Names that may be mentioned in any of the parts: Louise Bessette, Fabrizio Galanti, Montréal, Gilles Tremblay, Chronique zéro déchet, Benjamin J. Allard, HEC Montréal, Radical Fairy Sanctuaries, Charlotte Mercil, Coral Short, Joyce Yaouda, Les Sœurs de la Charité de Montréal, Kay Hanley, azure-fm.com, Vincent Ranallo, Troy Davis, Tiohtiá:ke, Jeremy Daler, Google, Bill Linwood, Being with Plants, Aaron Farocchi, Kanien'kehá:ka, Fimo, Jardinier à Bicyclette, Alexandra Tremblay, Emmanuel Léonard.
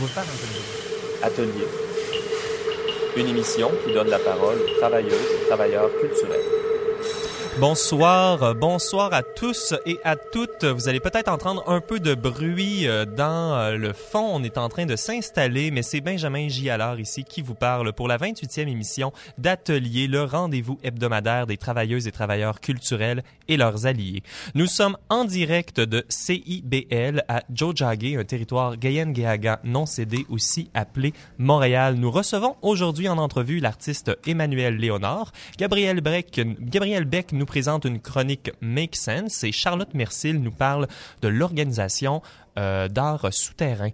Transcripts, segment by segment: Vous faire un atelier. Une émission qui donne la parole aux travailleuses et aux travailleurs culturels. Bonsoir, bonsoir à tous et à toutes. Vous allez peut-être entendre un peu de bruit dans le fond. On est en train de s'installer, mais c'est Benjamin J. Allard ici qui vous parle pour la 28e émission d'Atelier, le rendez-vous hebdomadaire des travailleuses et travailleurs culturels et leurs alliés. Nous sommes en direct de CIBL à Tiohtiá:ke, un territoire Kanien'kehá:ka non cédé, aussi appelé Montréal. Nous recevons aujourd'hui en entrevue l'artiste Emmanuel Léonard. Gabriel Beck nous présente une chronique Make Sense et Charlotte Mercil nous parle de l'organisation d'art souterrain.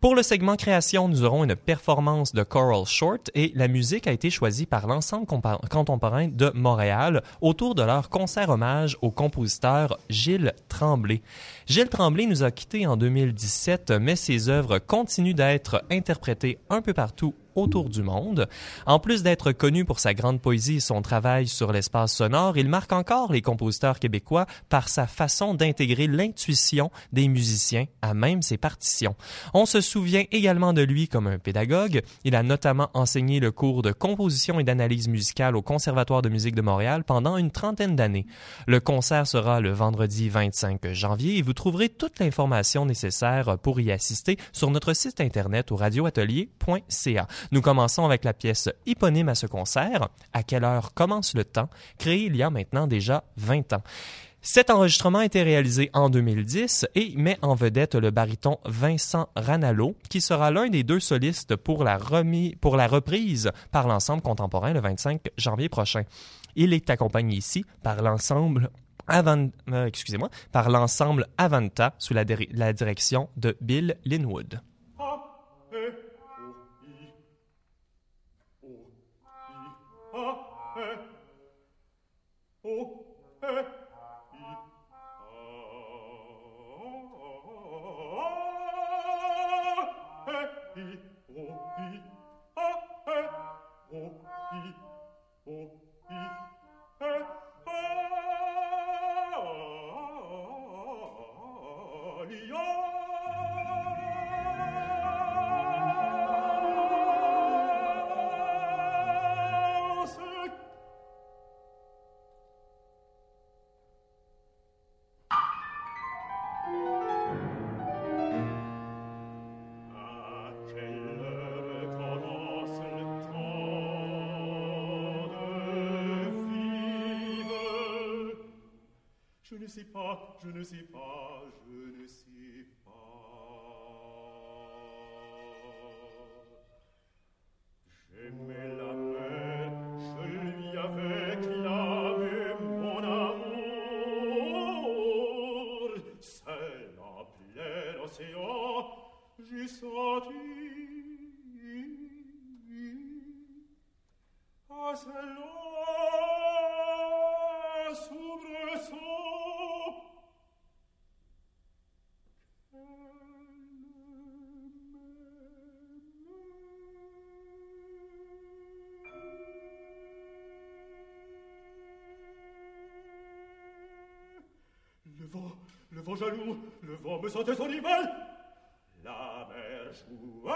Pour le segment création, nous aurons une performance de Coral Short et la musique a été choisie par l'Ensemble contemporain de Montréal autour de leur concert hommage au compositeur Gilles Tremblay. Gilles Tremblay nous a quittés en 2017, mais ses œuvres continuent d'être interprétées un peu partout autour du monde. En plus d'être connu pour sa grande poésie et son travail sur l'espace sonore, il marque encore les compositeurs québécois par sa façon d'intégrer l'intuition des musiciens à même ses partitions. On se souvient également de lui comme un pédagogue. Il a notamment enseigné le cours de composition et d'analyse musicale au Conservatoire de musique de Montréal pendant une 30aine d'années. Le concert sera le vendredi 25 janvier et vous trouverez toute l'information nécessaire pour y assister sur notre site internet au radioatelier.ca. Nous commençons avec la pièce éponyme à ce concert, « À quelle heure commence le temps », créée il y a maintenant déjà 20 ans. Cet enregistrement a été réalisé en 2010 et met en vedette le baryton Vincent Ranallo, qui sera l'un des deux solistes pour la reprise par l'Ensemble contemporain le 25 janvier prochain. Il est accompagné ici par l'Ensemble Aventa sous la direction de Bill Linwood. Je ne sais pas. J'aimais la mer, je lui avais clamé mon amour. C'est la pleine océan, j'ai senti à cela soubresaut. Le vent jaloux, le vent me sentait son rival. La mer jouait.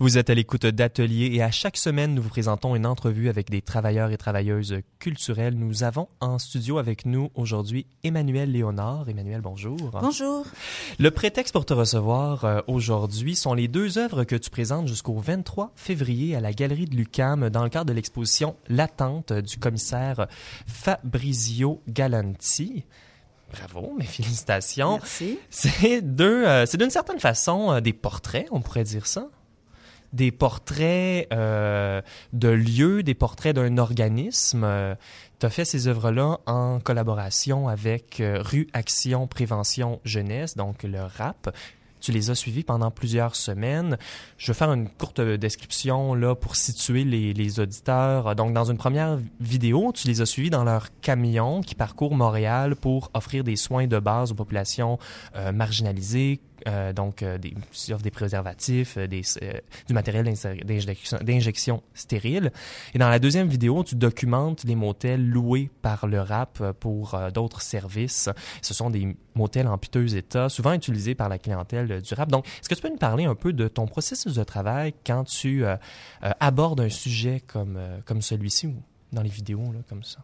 Vous êtes à l'écoute d'Atelier et à chaque semaine, nous vous présentons une entrevue avec des travailleurs et travailleuses culturelles. Nous avons en studio avec nous aujourd'hui Emmanuel Léonard. Emmanuel, bonjour. Bonjour. Le prétexte pour te recevoir aujourd'hui sont les deux œuvres que tu présentes jusqu'au 23 février à la Galerie de l'UQAM dans le cadre de l'exposition « L'attente » du commissaire Fabrizio Galanti. Bravo, mes félicitations. Merci. C'est d'une certaine façon des portraits, on pourrait dire ça. Des portraits de lieux, des portraits d'un organisme. Tu as fait ces œuvres-là en collaboration avec Rue Action Prévention Jeunesse, donc le RAP. Tu les as suivis pendant plusieurs semaines. Je vais faire une courte description là pour situer les auditeurs. Donc, dans une première vidéo, tu les as suivis dans leur camion qui parcourt Montréal pour offrir des soins de base aux populations marginalisées, qui offrent des préservatifs, du matériel d'injection stérile. Et dans la deuxième vidéo, tu documentes les motels loués par le RAP pour d'autres services. Ce sont des motels en piteux état, souvent utilisés par la clientèle du RAP. Donc, est-ce que tu peux nous parler un peu de ton processus de travail quand tu abordes un sujet comme celui-ci ou dans les vidéos là, comme ça?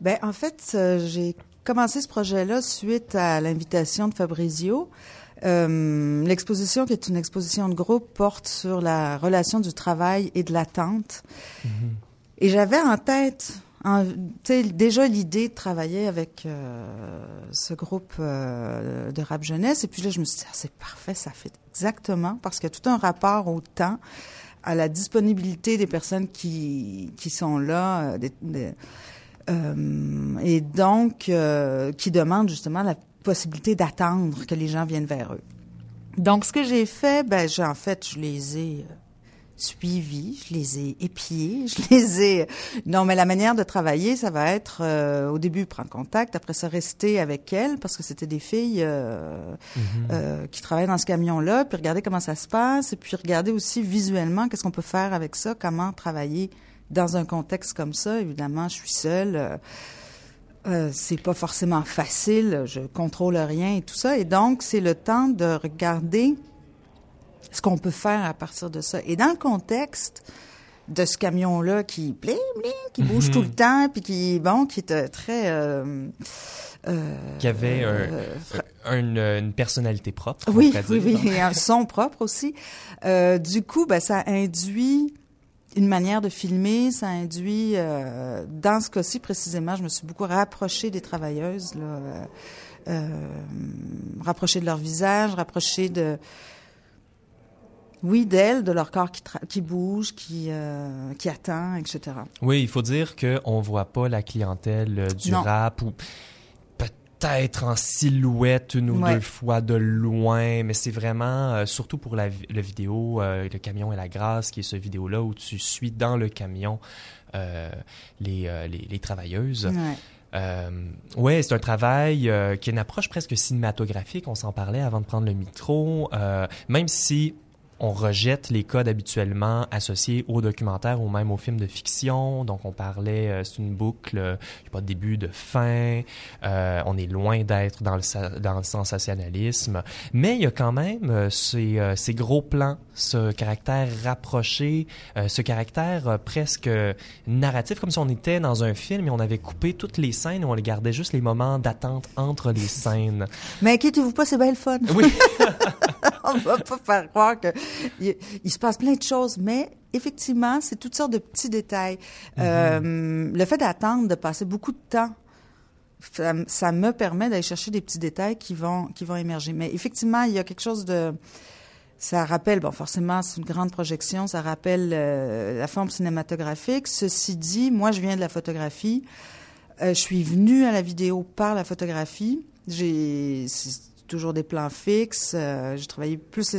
Bien, en fait, j'ai commencé ce projet-là suite à l'invitation de Fabrizio. L'exposition, qui est une exposition de groupe, porte sur la relation du travail et de l'attente. Mm-hmm. Et j'avais en tête, déjà l'idée de travailler avec ce groupe de rap jeunesse. Et puis là, je me suis dit, c'est parfait, ça fait exactement, parce qu'il y a tout un rapport au temps, à la disponibilité des personnes qui sont là, et donc qui demandent justement la possibilité d'attendre que les gens viennent vers eux. Donc, ce que j'ai fait, je les ai suivis, je les ai épiés, Non, mais la manière de travailler, ça va être, au début, prendre contact, après ça, rester avec elles, parce que c'était des filles qui travaillaient dans ce camion-là, puis regarder comment ça se passe, et puis regarder aussi visuellement qu'est-ce qu'on peut faire avec ça, comment travailler dans un contexte comme ça. Évidemment, je suis seule, c'est pas forcément facile, je contrôle rien et tout ça. Et donc, c'est le temps de regarder ce qu'on peut faire à partir de ça. Et dans le contexte de ce camion-là qui bouge tout le temps, puis qui était très... qui avait une personnalité propre. Oui, et un son propre aussi. Ça induit... une manière de filmer, ça induit, dans ce cas-ci précisément, je me suis beaucoup rapprochée des travailleuses, là, rapprochée de leur visage, rapprochée d'elles, de leur corps qui bouge, qui attend, etc. Oui, il faut dire qu'on ne voit pas la clientèle du rap ou... être en silhouette une ou deux fois de loin, mais c'est vraiment, surtout pour la vidéo « Le camion et la grâce », qui est ce vidéo-là où tu suis dans le camion les travailleuses. Ouais. C'est un travail qui est une approche presque cinématographique. On s'en parlait avant de prendre le micro. Même si... on rejette les codes habituellement associés aux documentaires ou même aux films de fiction. Donc, on parlait, c'est une boucle, je sais pas, de début, de fin. On est loin d'être dans le sensationnalisme. Mais il y a quand même ces gros plans, ce caractère rapproché, ce caractère presque narratif, comme si on était dans un film et on avait coupé toutes les scènes et on les gardait juste les moments d'attente entre les scènes. Mais inquiétez-vous pas, c'est bien le fun. Oui. On va pas faire croire que... Il se passe plein de choses, mais effectivement, c'est toutes sortes de petits détails. Le fait d'attendre, de passer beaucoup de temps, ça me permet d'aller chercher des petits détails qui vont émerger. Mais effectivement, il y a quelque chose de... Ça rappelle, forcément, c'est une grande projection, ça rappelle la forme cinématographique. Ceci dit, moi, je viens de la photographie. Je suis venue à la vidéo par la photographie. C'est toujours des plans fixes. J'ai travaillé plus...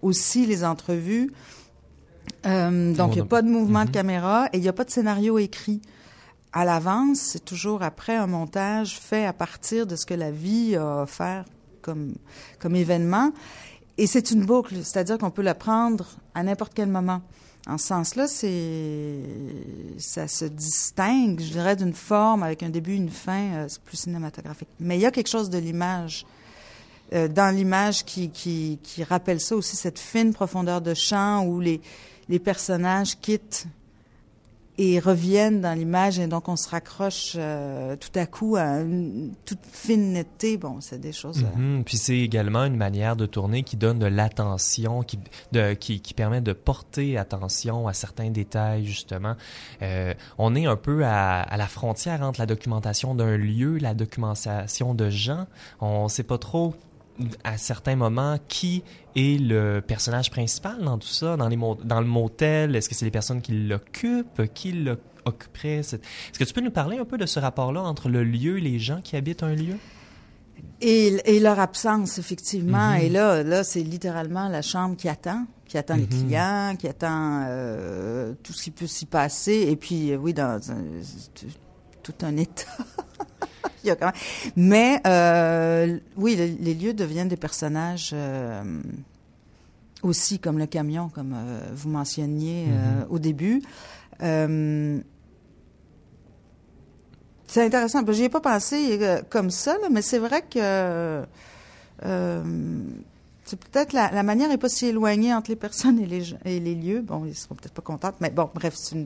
aussi les entrevues. Donc, il n'y a pas de mouvement de caméra et il n'y a pas de scénario écrit à l'avance. C'est toujours après un montage fait à partir de ce que la vie a offert comme événement. Et c'est une boucle, c'est-à-dire qu'on peut la prendre à n'importe quel moment. En ce sens-là, ça se distingue, je dirais, d'une forme avec un début, une fin, c'est plus cinématographique. Mais il y a quelque chose de l'image... dans l'image qui rappelle ça aussi, cette fine profondeur de champ où les personnages quittent et reviennent dans l'image et donc on se raccroche tout à coup à une toute fine netteté. C'est des choses... Puis c'est également une manière de tourner qui donne de l'attention, qui permet de porter attention à certains détails, justement. On est un peu à la frontière entre la documentation d'un lieu, la documentation de gens. On ne sait pas trop... à certains moments, qui est le personnage principal dans tout ça, dans le motel? Est-ce que c'est les personnes qui l'occupent? Qui l'occuperaient? Est-ce que tu peux nous parler un peu de ce rapport-là entre le lieu et les gens qui habitent un lieu? Et leur absence, effectivement. Mm-hmm. Et là, c'est littéralement la chambre qui attend mm-hmm. les clients, qui attend tout ce qui peut s'y passer. Et puis, oui, dans tout un état. Il y a quand même... Mais, oui, les lieux deviennent des personnages aussi, comme le camion, comme vous mentionniez mm-hmm. au début. C'est intéressant. J'y ai pas pensé comme ça, là, mais c'est vrai que c'est peut-être la manière n'est pas si éloignée entre les personnes et les lieux. Bon, ils seront peut-être pas contents, mais bon, bref, c'est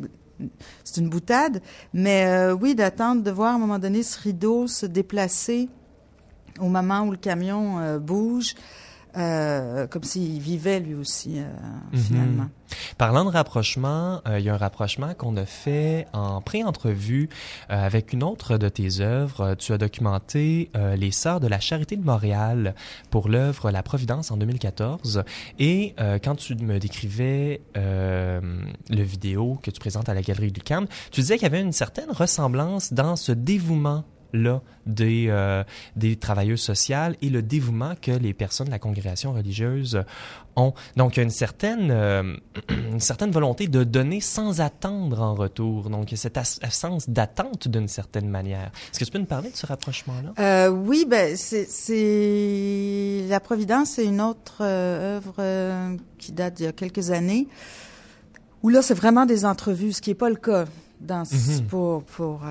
une boutade. Mais oui, d'attendre de voir à un moment donné ce rideau se déplacer au moment où le camion bouge. Comme s'il vivait lui aussi, finalement. Parlant de rapprochement, il y a un rapprochement qu'on a fait en pré-entrevue avec une autre de tes œuvres. Tu as documenté Les Sœurs de la Charité de Montréal pour l'œuvre La Providence en 2014. Et quand tu me décrivais le vidéo que tu présentes à la Galerie du CAM, tu disais qu'il y avait une certaine ressemblance dans ce dévouement là des travailleuses sociales et le dévouement que les personnes de la congrégation religieuse ont. Donc, il y a une certaine volonté de donner sans attendre en retour. Donc, il y a cette absence d'attente d'une certaine manière. Est-ce que tu peux nous parler de ce rapprochement-là? Oui, ben c'est La Providence, c'est une autre œuvre qui date d'il y a quelques années, où là, c'est vraiment des entrevues, ce qui n'est pas le cas. Mm-hmm. Pour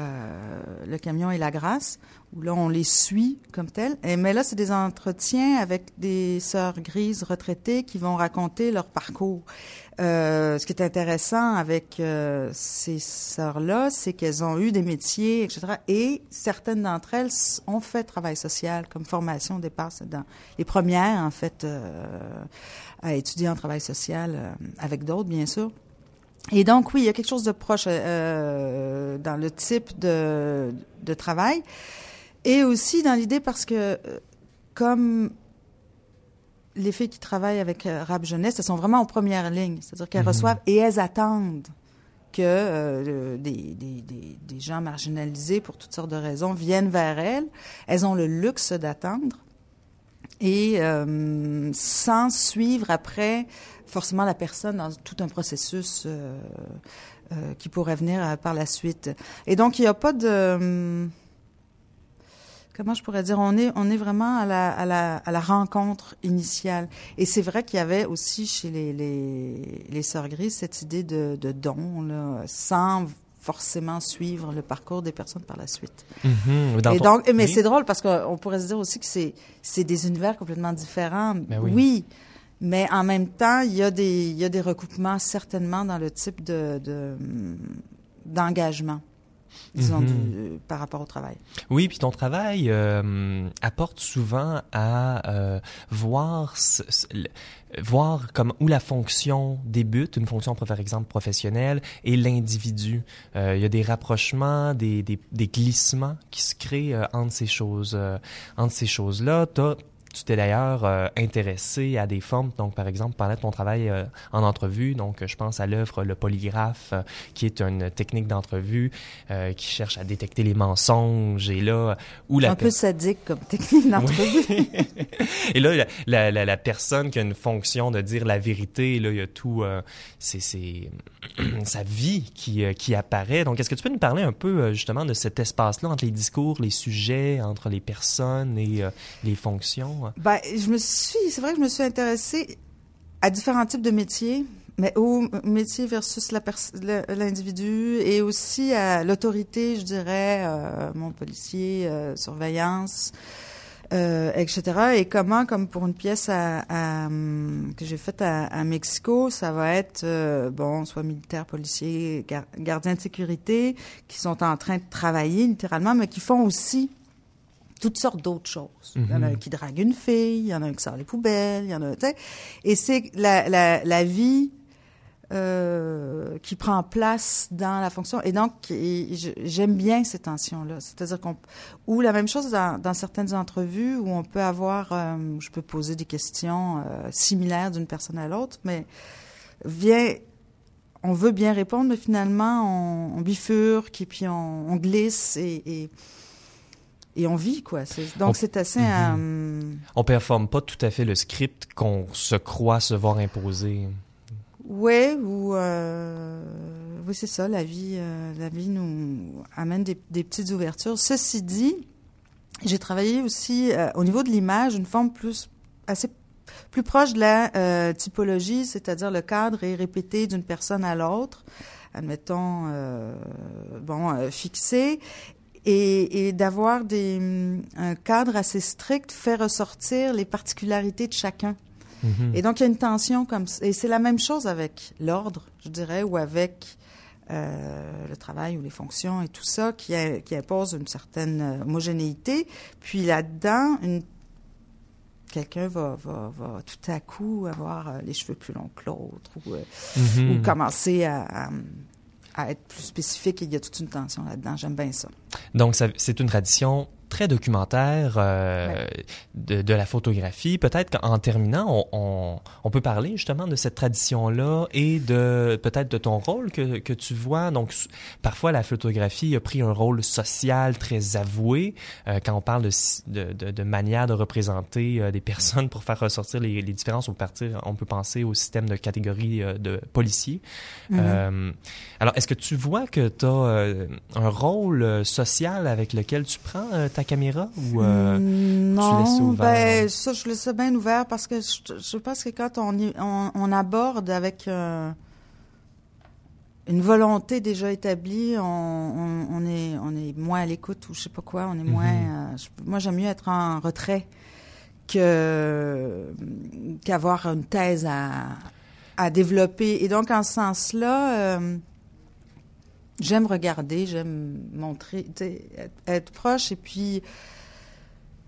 le camion et la grâce, où là, on les suit comme tels. Mais là, c'est des entretiens avec des sœurs grises retraitées qui vont raconter leur parcours. Ce qui est intéressant avec ces sœurs-là, c'est qu'elles ont eu des métiers, etc. Et certaines d'entre elles ont fait travail social comme formation au départ. C'est dans les premières, en fait, à étudier en travail social avec d'autres, bien sûr. Et donc, oui, il y a quelque chose de proche dans le type de travail et aussi dans l'idée parce que comme les filles qui travaillent avec Rap Jeunesse, elles sont vraiment en première ligne, c'est-à-dire qu'elles reçoivent et elles attendent que des gens marginalisés pour toutes sortes de raisons viennent vers elles. Elles ont le luxe d'attendre et sans suivre après... forcément la personne dans tout un processus qui pourrait venir par la suite. Et donc, il n'y a pas de... comment je pourrais dire? On est vraiment à la rencontre initiale. Et c'est vrai qu'il y avait aussi chez les Sœurs Grises cette idée de don, là, sans... forcément suivre le parcours des personnes par la suite. Mm-hmm. Et donc, mais c'est drôle parce qu'on pourrait se dire aussi que c'est des univers complètement différents. Ben oui. Oui. Mais en même temps, il y a des recoupements certainement dans le type d'engagement, disons, par rapport au travail. Oui, puis ton travail apporte souvent à voir comme où la fonction débute, une fonction par exemple professionnelle, et l'individu. Il y a des rapprochements, des glissements qui se créent entre ces choses-là. Tu t'es d'ailleurs intéressé à des formes, donc par exemple, parlais de ton travail en entrevue, donc je pense à l'œuvre Le Polygraphe, qui est une technique d'entrevue qui cherche à détecter les mensonges, et là... un peu sadique comme technique d'entrevue. Oui. Et là, la personne qui a une fonction de dire la vérité, et là, il y a tout... c'est sa vie qui apparaît. Donc, est-ce que tu peux nous parler un peu, justement, de cet espace-là, entre les discours, les sujets, entre les personnes et les fonctions? Ben, c'est vrai que je me suis intéressée à différents types de métiers, mais au métier versus l'individu et aussi à l'autorité, je dirais, mon policier, surveillance, etc. Et comment, comme pour une pièce que j'ai faite à Mexico, ça va être, soit militaires, policiers, gardiens de sécurité, qui sont en train de travailler littéralement, mais qui font aussi toutes sortes d'autres choses. Mm-hmm. Il y en a un qui drague une fille, il y en a un qui sort les poubelles, il y en a... Et c'est la vie qui prend place dans la fonction. Et donc, j'aime bien ces tensions-là. C'est-à-dire ou la même chose dans certaines entrevues où on peut avoir... je peux poser des questions similaires d'une personne à l'autre, mais on veut bien répondre, mais finalement, on bifurque et puis on glisse et et on vit, quoi. Donc, c'est assez... On performe pas tout à fait le script qu'on se croit se voir imposer. Ouais, ou... oui, c'est ça, la vie nous amène des petites ouvertures. Ceci dit, j'ai travaillé aussi, au niveau de l'image, une forme plus proche de la typologie, c'est-à-dire le cadre est répété d'une personne à l'autre, admettons, fixé, et d'avoir un cadre assez strict fait ressortir les particularités de chacun. Mm-hmm. Et donc, il y a une tension comme ça. Et c'est la même chose avec l'ordre, je dirais, ou avec le travail ou les fonctions et tout ça, qui impose une certaine homogénéité. Puis là-dedans, quelqu'un va tout à coup avoir les cheveux plus longs que l'autre ou commencer à être plus spécifique. Il y a toute une tension là-dedans. J'aime bien ça. Donc, c'est une tradition très documentaire ouais. de la photographie. Peut-être qu'en terminant, on peut parler justement de cette tradition-là et peut-être de ton rôle que tu vois. Donc, parfois, la photographie a pris un rôle social très avoué quand on parle de manière de représenter des personnes pour faire ressortir les différences. On peut penser au système de catégories de policiers. Mm-hmm. Alors, est-ce que tu vois que tu as un rôle social avec lequel tu prends ta caméra ou tu laisses ouvert? Ben, ça, je laisse bien ouvert parce que je pense que quand on aborde avec une volonté déjà établie, on est moins à l'écoute ou je sais pas quoi, on est moins... Mm-hmm. Moi, j'aime mieux être en retrait qu'avoir une thèse à développer. Et donc, en ce sens-là... j'aime regarder, j'aime montrer, être proche. Et puis,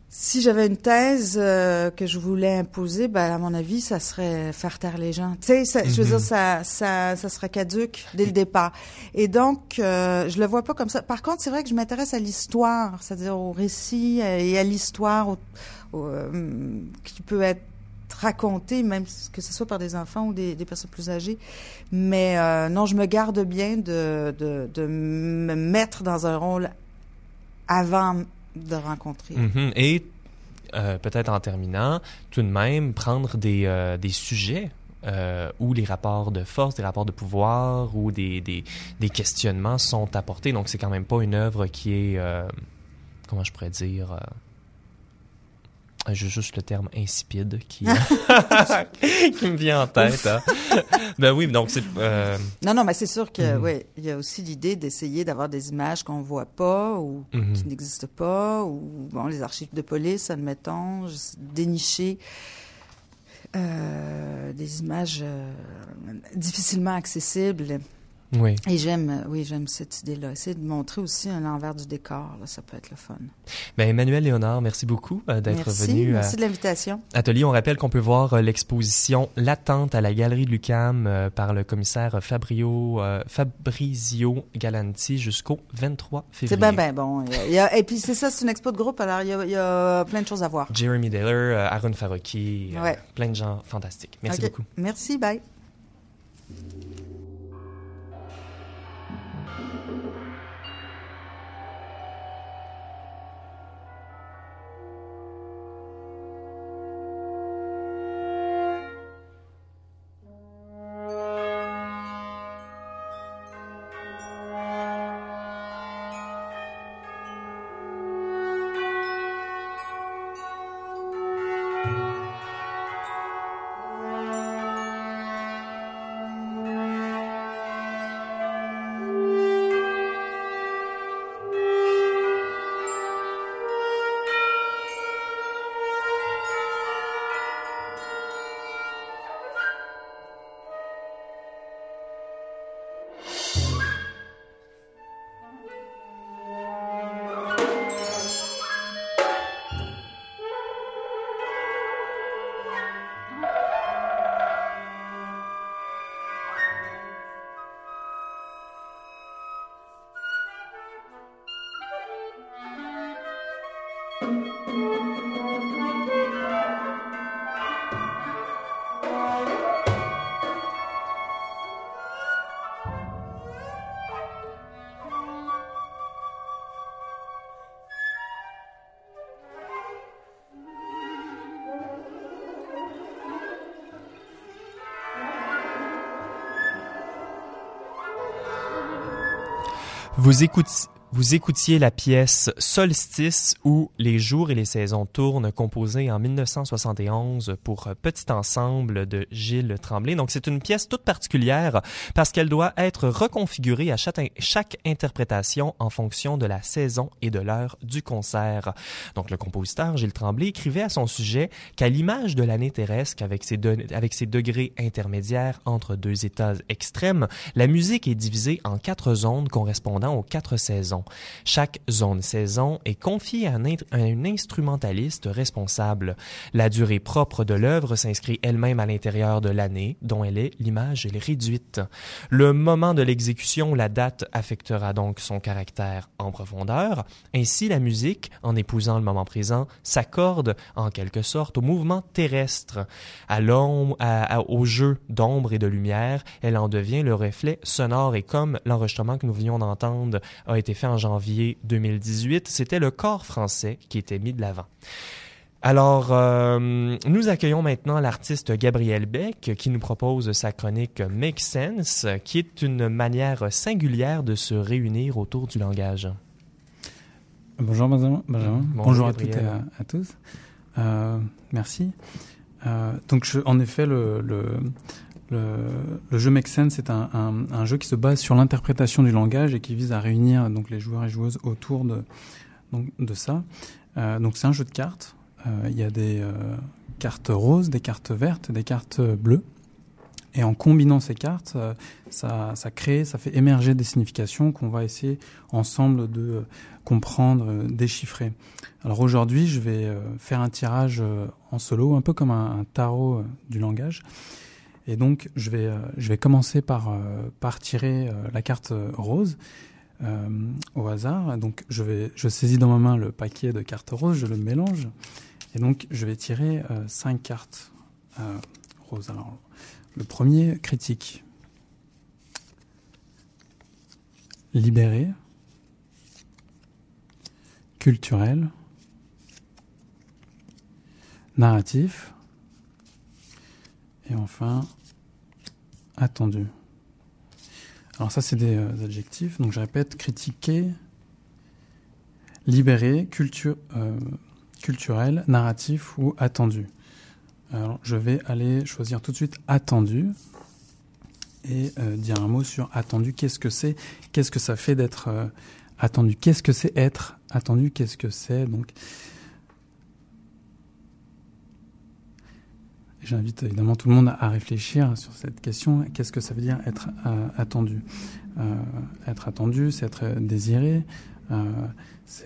si j'avais une thèse que je voulais imposer, ben, à mon avis, ça serait faire taire les gens. Je veux dire, ça serait caduque dès le départ. Et donc, je le vois pas comme ça. Par contre, c'est vrai que je m'intéresse à l'histoire, c'est-à-dire au récit et à l'histoire qui peut être raconter, même que ce soit par des enfants ou des personnes plus âgées. Mais non, je me garde bien de me mettre dans un rôle avant de rencontrer. Mm-hmm. Et peut-être en terminant, tout de même, prendre des sujets où les rapports de force, des rapports de pouvoir ou des questionnements sont apportés. Donc, c'est quand même pas une œuvre qui est... comment je pourrais dire... j'ai juste le terme insipide qui me vient en tête. Hein. Ben oui, donc c'est... Non, mais c'est sûr que oui, il y a aussi l'idée d'essayer d'avoir des images qu'on voit pas ou qui n'existent pas, ou bon, les archives de police, admettons, dénicher des images difficilement accessibles. Oui. Et j'aime cette idée-là. Essayer de montrer aussi un envers du décor, là, ça peut être le fun. Bien, Emmanuel Léonard, merci beaucoup d'être venu. Merci de l'invitation. Atelier, on rappelle qu'on peut voir l'exposition L'attente à la Galerie de l'UQAM par le commissaire Fabrizio Galanti jusqu'au 23 février. C'est bien bon. Et puis c'est ça, c'est une expo de groupe, alors il y a plein de choses à voir. Jeremy Daler, Aaron Farocchi, plein de gens fantastiques. Merci beaucoup. Merci, bye. Vous écoutiez la pièce « Solstice » où les jours et les saisons tournent, composée en 1971 pour petit ensemble de Gilles Tremblay. Donc, c'est une pièce toute particulière parce qu'elle doit être reconfigurée à chaque interprétation en fonction de la saison et de l'heure du concert. Donc, le compositeur Gilles Tremblay écrivait à son sujet qu'à l'image de l'année terrestre, avec ses degrés intermédiaires entre deux états extrêmes, la musique est divisée en 4 zones correspondant aux 4 saisons. Chaque zone-saison est confiée à un instrumentaliste responsable. La durée propre de l'œuvre s'inscrit elle-même à l'intérieur de l'année, dont elle est l'image réduite. Le moment de l'exécution, la date, affectera donc son caractère en profondeur. Ainsi, la musique, en épousant le moment présent, s'accorde en quelque sorte au mouvement terrestre. Au jeu d'ombre et de lumière, elle en devient le reflet sonore. Et comme l'enregistrement que nous venions d'entendre a été fait en janvier 2018, c'était le cor français qui était mis de l'avant. Alors, nous accueillons maintenant l'artiste Gabriel Beck qui nous propose sa chronique Make Sense, qui est une manière singulière de se réunir autour du langage. Bonjour Benjamin. Bonjour à toutes et à tous. Merci. En effet, le jeu Make Sense est un jeu qui se base sur l'interprétation du langage et qui vise à réunir donc les joueurs et joueuses autour de ça. Donc c'est un jeu de cartes. Il y a des cartes roses, des cartes vertes, des cartes bleues. Et en combinant ces cartes, ça fait émerger des significations qu'on va essayer ensemble de comprendre, déchiffrer. Alors aujourd'hui, je vais faire un tirage en solo, un peu comme un tarot du langage. Et donc, je vais commencer par tirer la carte rose au hasard. Donc, je saisis dans ma main le paquet de cartes roses, je le mélange. Et donc, je vais tirer 5 cartes roses. Alors, le premier, critique. Libéré. Culturel. Narratif. Et enfin, attendu. Alors ça, c'est des adjectifs. Donc je répète, critiquer, libérer, culturel, narratif ou attendu. Alors je vais aller choisir tout de suite attendu et dire un mot sur attendu. Qu'est-ce que c'est ? Qu'est-ce que ça fait d'être attendu ? Qu'est-ce que c'est être attendu ? Qu'est-ce que c'est donc ? J'invite évidemment tout le monde à réfléchir sur cette question. Qu'est-ce que ça veut dire être attendu ? Être attendu, c'est être désiré. Est-ce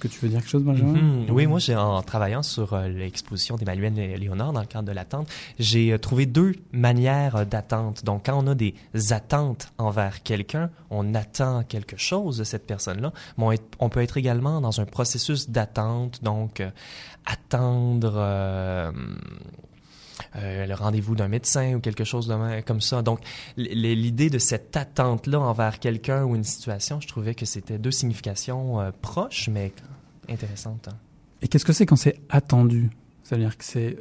que tu veux dire quelque chose, Benjamin ? Oui, moi, en travaillant sur l'exposition d'Emmanuel Léonard dans le cadre de l'attente, j'ai trouvé 2 manières d'attente. Donc, quand on a des attentes envers quelqu'un, on attend quelque chose de cette personne-là, mais on peut être également dans un processus d'attente, donc attendre le rendez-vous d'un médecin ou quelque chose comme ça. Donc, l'idée de cette attente-là envers quelqu'un ou une situation, je trouvais que c'était 2 significations proches, mais intéressantes. Hein. Et qu'est-ce que c'est quand c'est attendu ? C'est-à-dire que c'est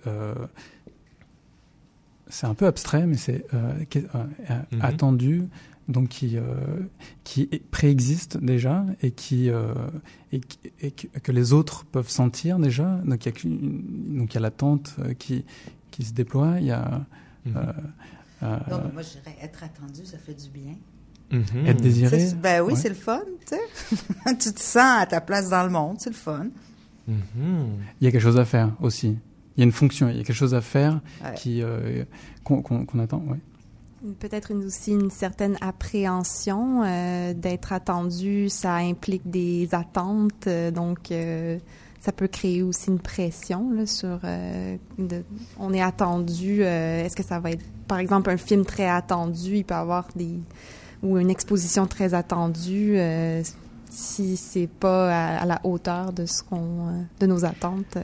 un peu abstrait, mais c'est attendu, donc qui préexiste déjà et que les autres peuvent sentir déjà. Donc, il y a l'attente qui se déploie, il y a... Donc, moi, je dirais être attendu, ça fait du bien. Mm-hmm. Être désiré. Ben oui, c'est le fun, tu sais. Tu te sens à ta place dans le monde, c'est le fun. Mm-hmm. Il y a quelque chose à faire aussi. Il y a une fonction, il y a quelque chose à faire qu'on attend, oui. Peut-être une certaine appréhension d'être attendu, ça implique des attentes, donc... ça peut créer aussi une pression là, sur... on est attendu. Est-ce que ça va être, par exemple, un film très attendu? Il peut avoir ou une exposition très attendue si c'est pas à la hauteur de de nos attentes.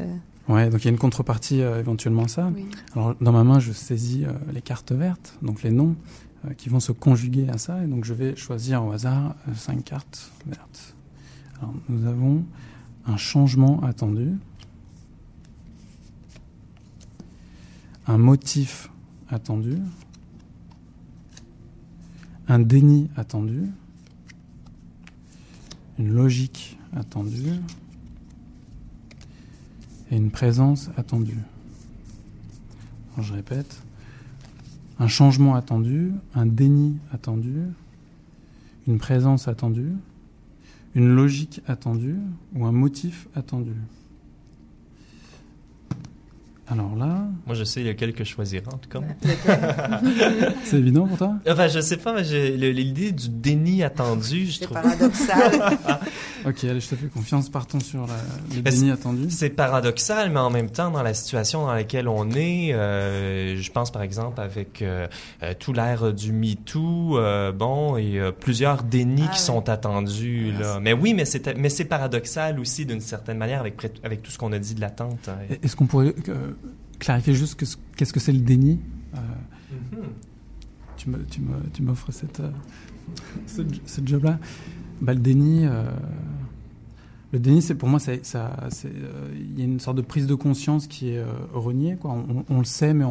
Oui, donc il y a une contrepartie éventuellement à ça. Oui. Alors, dans ma main, je saisis les cartes vertes, donc les noms, qui vont se conjuguer à ça. Et donc, je vais choisir au hasard 5 cartes vertes. Alors, nous avons... un changement attendu, un motif attendu, un déni attendu, une logique attendue et une présence attendue. Alors, je répète, un changement attendu, un déni attendu, une présence attendue, une logique attendue ou un motif attendu. Alors là... Moi, je sais lequel que je choisirais, en tout cas. C'est évident pour toi? Enfin, je sais pas, mais l'idée du déni attendu, je trouve... C'est paradoxal. OK, allez, je te fais confiance, partons sur le déni attendu. C'est paradoxal, mais en même temps, dans la situation dans laquelle on est, je pense, par exemple, avec tout l'ère du MeToo, et plusieurs dénis qui sont attendus. Ah, là. Mais c'est paradoxal aussi, d'une certaine manière, avec tout ce qu'on a dit de l'attente. Est-ce qu'on pourrait... clarifier juste qu'est-ce que c'est le déni. Tu m'offres ce job-là. Le déni, c'est pour moi, il y a une sorte de prise de conscience qui est reniée, quoi. On le sait, mais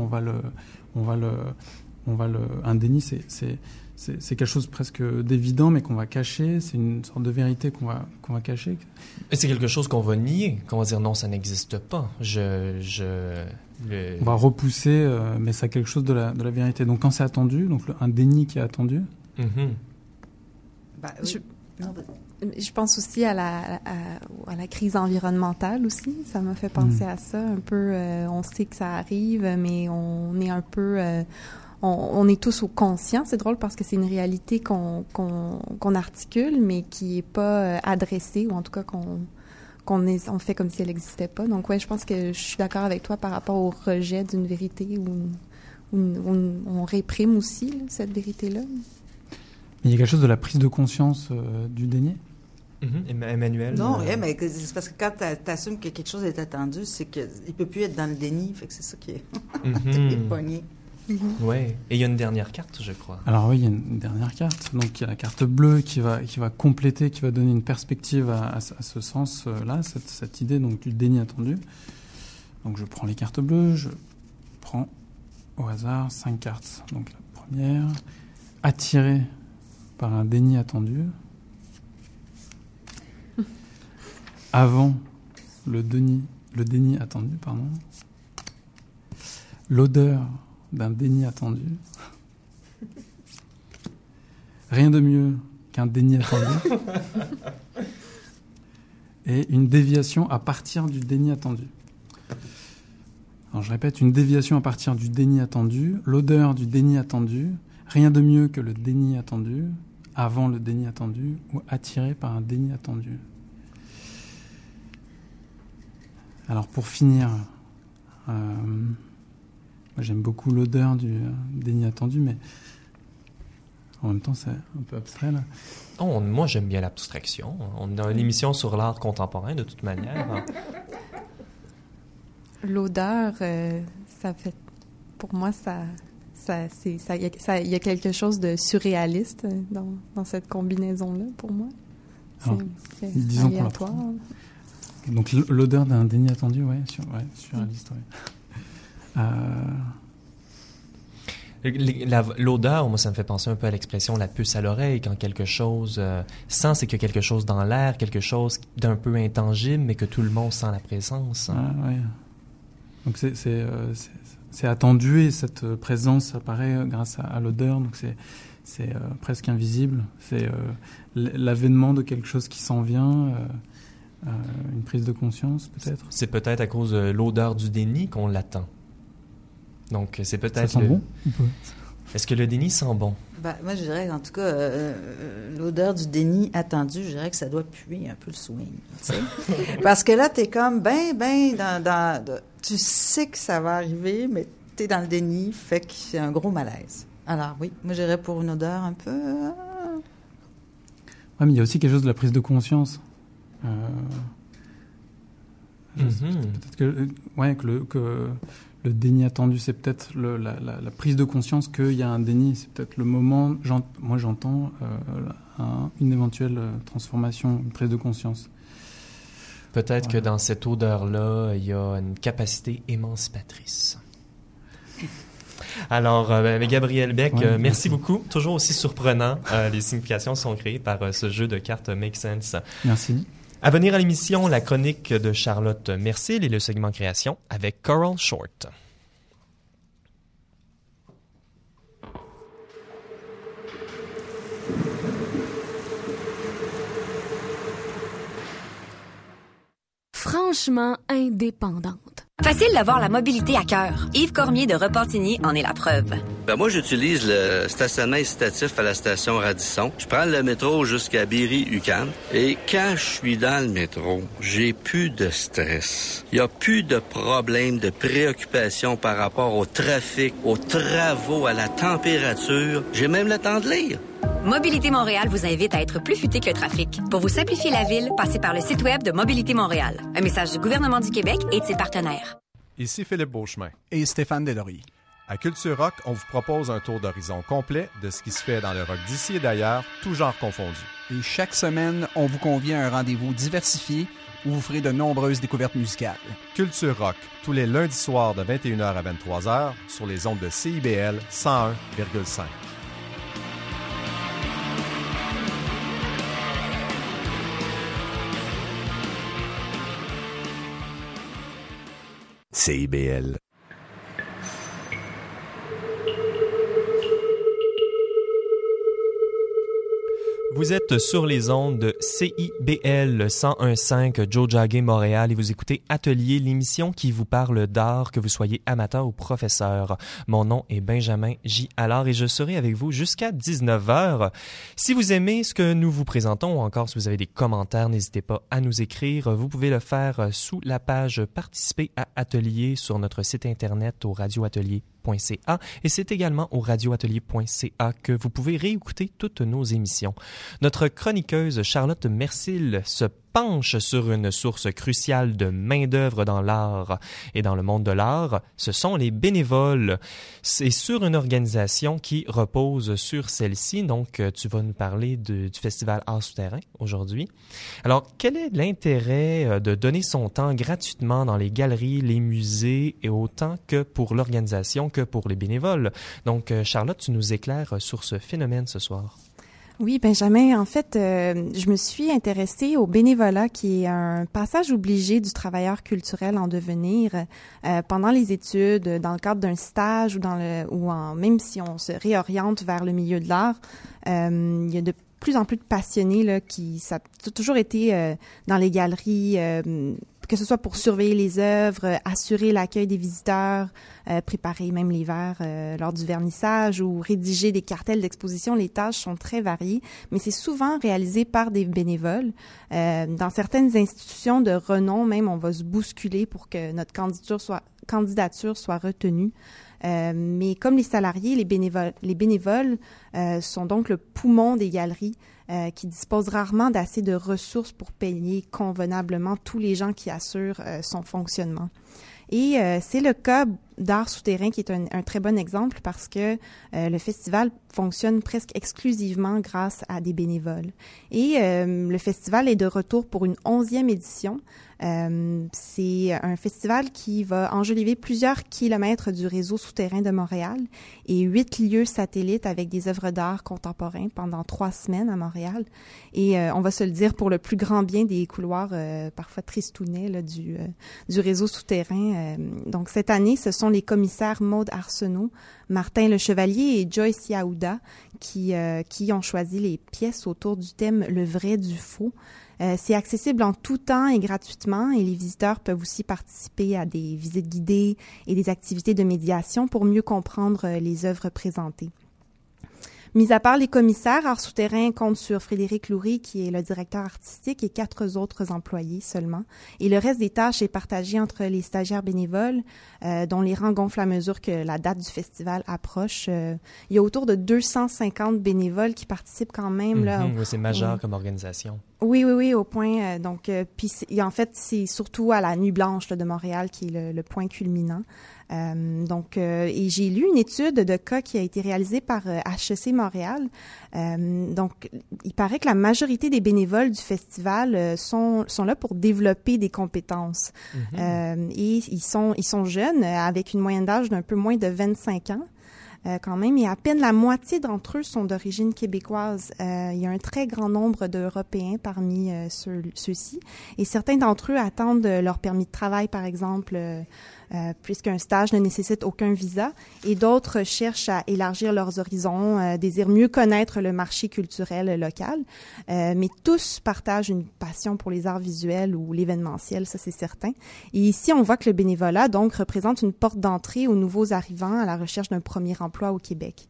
un déni, c'est quelque chose presque d'évident, mais qu'on va cacher. C'est une sorte de vérité qu'on va cacher. Et c'est quelque chose qu'on va nier, qu'on va dire non, ça n'existe pas. On va repousser, mais ça a quelque chose de la vérité. Donc quand c'est attendu, un déni qui est attendu. Mm-hmm. Je pense aussi à la crise environnementale aussi. Ça m'a fait penser à ça un peu. On sait que ça arrive, mais on est un peu... On est tous au conscient. C'est drôle parce que c'est une réalité qu'on articule, mais qui n'est pas adressée, ou en tout cas qu'on fait comme si elle n'existait pas. Donc, ouais, je pense que je suis d'accord avec toi par rapport au rejet d'une vérité où on réprime aussi cette vérité-là. Il y a quelque chose de la prise de conscience du déni? Mm-hmm. Emmanuel? Non, rien, mais c'est parce que quand tu assumes que quelque chose est attendu, c'est qu'il ne peut plus être dans le déni. Fait que c'est ça qui est, est pogné. Mm-hmm. Oui, et il y a une dernière carte, je crois. Alors oui, il y a une dernière carte. Donc il y a la carte bleue qui va compléter, qui va donner une perspective à ce sens-là, cette idée donc, du déni attendu. Donc je prends les cartes bleues, je prends au hasard 5 cartes. Donc la première, attirée par un déni attendu, avant le déni attendu, pardon, l'odeur d'un déni attendu. Rien de mieux qu'un déni attendu. Et une déviation à partir du déni attendu. Alors je répète, une déviation à partir du déni attendu, l'odeur du déni attendu, rien de mieux que le déni attendu, avant le déni attendu, ou attiré par un déni attendu. Alors pour finir... moi, j'aime beaucoup l'odeur du déni attendu, mais en même temps, c'est un peu abstrait, là. Moi, j'aime bien l'abstraction. On est dans une émission sur l'art contemporain, de toute manière. L'odeur, ça fait... Pour moi, il y a quelque chose de surréaliste dans cette combinaison-là, pour moi. Alors, c'est aléatoire. Donc, l'odeur d'un déni attendu, oui, surréaliste, oui. L'odeur, moi, ça me fait penser un peu à l'expression « la puce à l'oreille », quand quelque chose sent, c'est qu'il y a quelque chose dans l'air, quelque chose d'un peu intangible, mais que tout le monde sent la présence. Ah, oui. Donc, c'est attendu et cette présence apparaît grâce à l'odeur, donc c'est presque invisible. C'est l'avènement de quelque chose qui s'en vient... une prise de conscience, peut-être? C'est peut-être à cause de l'odeur du déni qu'on l'attend. Donc, c'est peut-être... Ça sent bon ou pas? Est-ce que le déni sent bon? Moi, je dirais, en tout cas, l'odeur du déni attendu, je dirais que ça doit puer un peu le swing, tu sais? Parce que là, t'es comme tu sais que ça va arriver, mais t'es dans le déni, fait que c'est un gros malaise. Alors, oui, moi, je dirais pour une odeur un peu... Oui, mais il y a aussi quelque chose de la prise de conscience. Peut-être que le déni attendu, c'est peut-être la prise de conscience qu'il y a un déni. C'est peut-être le moment, moi j'entends une éventuelle transformation, une prise de conscience. Peut-être que dans cette odeur-là, il y a une capacité émancipatrice. Alors, Gabriel Beck, merci beaucoup. Toujours aussi surprenant. Les significations sont créées par ce jeu de cartes Make Sense. Merci. À venir à l'émission, la chronique de Charlotte Mercil et le segment création avec Coral Short. Franchement indépendante. Facile d'avoir la mobilité à cœur. Yves Cormier de Repentigny en est la preuve. Ben moi, j'utilise le stationnement incitatif à la station Radisson. Je prends le métro jusqu'à Berry-UQAM. Et quand je suis dans le métro, j'ai plus de stress. Il n'y a plus de problème, de préoccupation par rapport au trafic, aux travaux, à la température. J'ai même le temps de lire. Mobilité Montréal vous invite à être plus futé que le trafic. Pour vous simplifier la ville, passez par le site web de Mobilité Montréal. Un message du gouvernement du Québec et de ses partenaires. Ici Philippe Beauchemin et Stéphane Deslauriers. À Culture Rock, on vous propose un tour d'horizon complet de ce qui se fait dans le rock d'ici et d'ailleurs, tout genre confondu. Et chaque semaine, on vous convie à un rendez-vous diversifié où vous ferez de nombreuses découvertes musicales. Culture Rock, tous les lundis soirs de 21h à 23h sur les ondes de CIBL 101,5. CIBL. Vous êtes sur les ondes de CIBL 101.5 Jojagé Montréal et vous écoutez Atelier, l'émission qui vous parle d'art, que vous soyez amateur ou professeur. Mon nom est Benjamin J. Allard et je serai avec vous jusqu'à 19h. Si vous aimez ce que nous vous présentons ou encore si vous avez des commentaires, n'hésitez pas à nous écrire. Vous pouvez le faire sous la page « Participer à Atelier » sur notre site internet au radioatelier.ca et c'est également au radioatelier.ca que vous pouvez réécouter toutes nos émissions. Notre chroniqueuse Charlotte Mercil se penche sur une source cruciale de main-d'œuvre dans l'art. Et dans le monde de l'art, ce sont les bénévoles. C'est sur une organisation qui repose sur celle-ci. Donc, tu vas nous parler du festival Art Souterrain aujourd'hui. Alors, quel est l'intérêt de donner son temps gratuitement dans les galeries, les musées, et autant que pour l'organisation que pour les bénévoles? Donc, Charlotte, tu nous éclaires sur ce phénomène ce soir. Oui, Benjamin. En fait, je me suis intéressée au bénévolat, qui est un passage obligé du travailleur culturel en devenir pendant les études, dans le cadre d'un stage même si on se réoriente vers le milieu de l'art, il y a de plus en plus de passionnés là ça a toujours été dans les galeries. Que ce soit pour surveiller les œuvres, assurer l'accueil des visiteurs, préparer même les verres lors du vernissage ou rédiger des cartels d'exposition, les tâches sont très variées, mais c'est souvent réalisé par des bénévoles. Dans certaines institutions de renom, même, on va se bousculer pour que notre candidature soit retenue. Mais comme les salariés, les bénévoles sont donc le poumon des galeries qui disposent rarement d'assez de ressources pour payer convenablement tous les gens qui assurent son fonctionnement. Et c'est le cas d'Art Souterrain qui est un très bon exemple parce que le festival fonctionne presque exclusivement grâce à des bénévoles. Et le festival est de retour pour une 11e édition. C'est un festival qui va enjoliver plusieurs kilomètres du réseau souterrain de Montréal et 8 lieux satellites avec des œuvres d'art contemporain pendant 3 semaines à Montréal. Et on va se le dire, pour le plus grand bien des couloirs parfois tristounets là, du réseau souterrain. Donc cette année, ce sont les commissaires Maude Arsenault, Martin Le Chevalier et Joyce Yaouda qui ont choisi les pièces autour du thème « Le vrai du faux ». C'est accessible en tout temps et gratuitement et les visiteurs peuvent aussi participer à des visites guidées et des activités de médiation pour mieux comprendre les œuvres présentées. Mis à part les commissaires, Art Souterrain compte sur Frédéric Loury, qui est le directeur artistique, et 4 autres employés seulement. Et le reste des tâches est partagé entre les stagiaires bénévoles, dont les rangs gonflent à mesure que la date du festival approche. Il y a autour de 250 bénévoles qui participent quand même. Là, oui, c'est majeur comme organisation. Oui, au point. Puis en fait, c'est surtout à la Nuit Blanche là, de Montréal qui est le point culminant. Et j'ai lu une étude de cas qui a été réalisée par HEC Montréal. Il paraît que la majorité des bénévoles du festival sont là pour développer des compétences. Et ils sont jeunes, avec une moyenne d'âge d'un peu moins de 25 ans. quand même, et à peine la moitié d'entre eux sont d'origine québécoise. Il y a un très grand nombre d'Européens parmi ceux-ci, et certains d'entre eux attendent leur permis de travail, par exemple, puisqu'un stage ne nécessite aucun visa, et d'autres cherchent à élargir leurs horizons, désirent mieux connaître le marché culturel local, mais tous partagent une passion pour les arts visuels ou l'événementiel, ça c'est certain. Et ici, on voit que le bénévolat, donc, représente une porte d'entrée aux nouveaux arrivants à la recherche d'un premier emploi au Québec.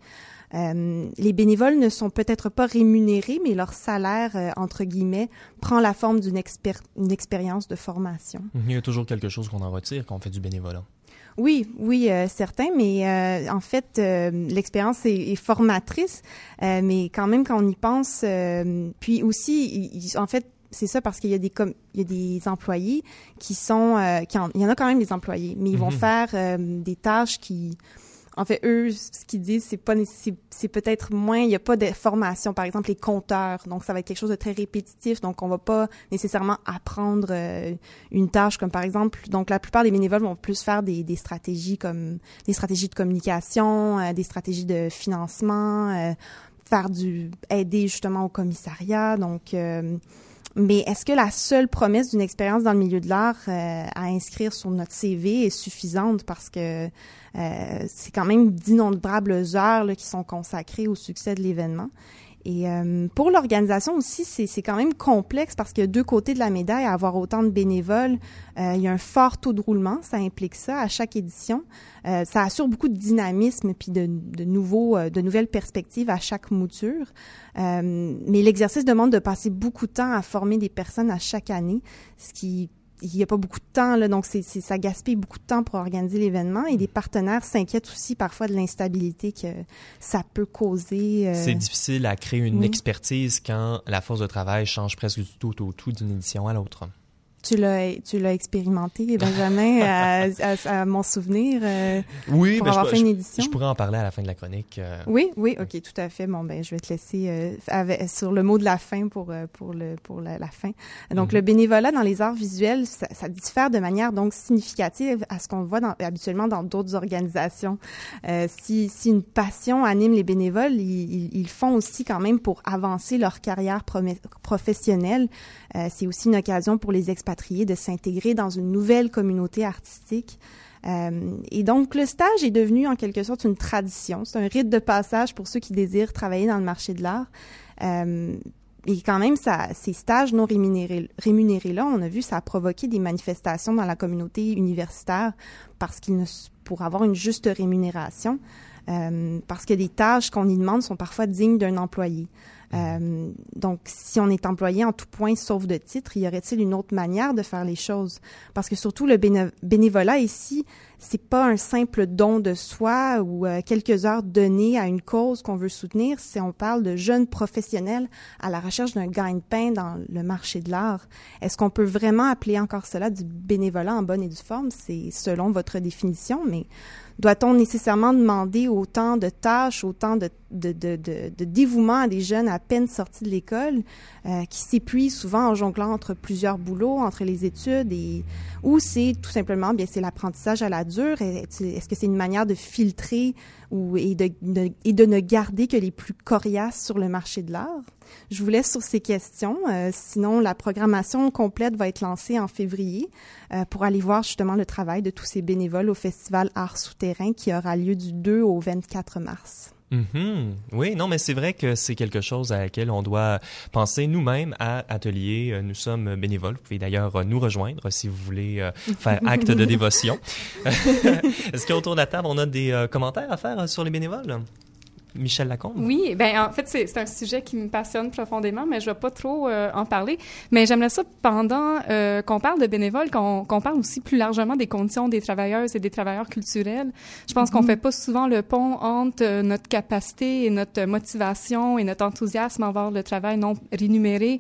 Les bénévoles ne sont peut-être pas rémunérés, mais leur salaire, entre guillemets, prend la forme d'une expérience de formation. Il y a toujours quelque chose qu'on en retire quand on fait du bénévolat. Oui, certains, mais en fait, l'expérience est formatrice, mais quand même quand on y pense, puis aussi, en fait, c'est ça parce qu'il y a des employés qui sont, il y en a quand même des employés, mais ils vont faire des tâches qui... En fait, eux, ce qu'ils disent, c'est peut-être moins, il n'y a pas de formation. Par exemple, les compteurs, donc ça va être quelque chose de très répétitif, donc on ne va pas nécessairement apprendre une tâche comme par exemple, donc la plupart des bénévoles vont plus faire des stratégies comme des stratégies de communication, des stratégies de financement, faire aider justement au commissariat, donc... Mais est-ce que la seule promesse d'une expérience dans le milieu de l'art à inscrire sur notre CV est suffisante? Parce que c'est quand même d'innombrables heures là, qui sont consacrées au succès de l'événement. Et pour l'organisation aussi, c'est quand même complexe parce qu'il y a deux côtés de la médaille. À avoir autant de bénévoles, il y a un fort taux de roulement, ça implique ça à chaque édition. Ça assure beaucoup de dynamisme puis de nouvelles perspectives à chaque mouture. Mais l'exercice demande de passer beaucoup de temps à former des personnes à chaque année, ce qui... Il n'y a pas beaucoup de temps, là, donc ça gaspille beaucoup de temps pour organiser l'événement. Et des partenaires s'inquiètent aussi parfois de l'instabilité que ça peut causer. C'est difficile à créer une expertise quand la force de travail change presque du tout au tout d'une édition à l'autre. Tu l'as expérimenté, Benjamin, à mon souvenir, oui, pour avoir fait une édition. Je pourrais en parler à la fin de la chronique. Oui, OK, tout à fait. Bon, ben, je vais te laisser sur le mot de la fin pour la fin. Donc, le bénévolat dans les arts visuels, ça diffère de manière donc significative à ce qu'on voit habituellement dans d'autres organisations. Si une passion anime les bénévoles, ils font aussi quand même pour avancer leur carrière professionnelle. C'est aussi une occasion pour les expatriés de s'intégrer dans une nouvelle communauté artistique. Et donc, le stage est devenu en quelque sorte une tradition. C'est un rite de passage pour ceux qui désirent travailler dans le marché de l'art. Et quand même, ces stages non rémunérés-là, on a vu, ça a provoqué des manifestations dans la communauté universitaire parce pour avoir une juste rémunération, parce que les tâches qu'on y demande sont parfois dignes d'un employé. Donc, si on est employé en tout point, sauf de titre, y aurait-il une autre manière de faire les choses? Parce que surtout, le bénévolat ici, c'est pas un simple don de soi ou quelques heures données à une cause qu'on veut soutenir. Si on parle de jeunes professionnels à la recherche d'un gagne-pain dans le marché de l'art, est-ce qu'on peut vraiment appeler encore cela du bénévolat en bonne et due forme? C'est selon votre définition, mais doit-on nécessairement demander autant de tâches, autant de dévouement à des jeunes à peine sortis de l'école qui s'épuisent souvent en jonglant entre plusieurs boulots, entre les études, ou c'est tout simplement, bien, c'est l'apprentissage à la dure? Est-ce que c'est une manière de filtrer et de ne garder que les plus coriaces sur le marché de l'art? Je vous laisse sur ces questions. Sinon, la programmation complète va être lancée en février pour aller voir justement le travail de tous ces bénévoles au Festival Art Souterrain qui aura lieu du 2 au 24 mars. Oui, non, mais c'est vrai que c'est quelque chose à laquelle on doit penser nous-mêmes à Atelier. Nous sommes bénévoles. Vous pouvez d'ailleurs nous rejoindre si vous voulez faire acte de dévotion. Est-ce qu'autour de la table, on a des commentaires à faire sur les bénévoles? Michel Lacombe? Oui, bien, en fait, c'est un sujet qui me passionne profondément, mais je ne vais pas trop en parler. Mais j'aimerais ça, pendant qu'on parle de bénévoles, qu'on parle aussi plus largement des conditions des travailleuses et des travailleurs culturels. Je pense qu'on ne fait pas souvent le pont entre notre capacité et notre motivation et notre enthousiasme envers le travail non rémunéré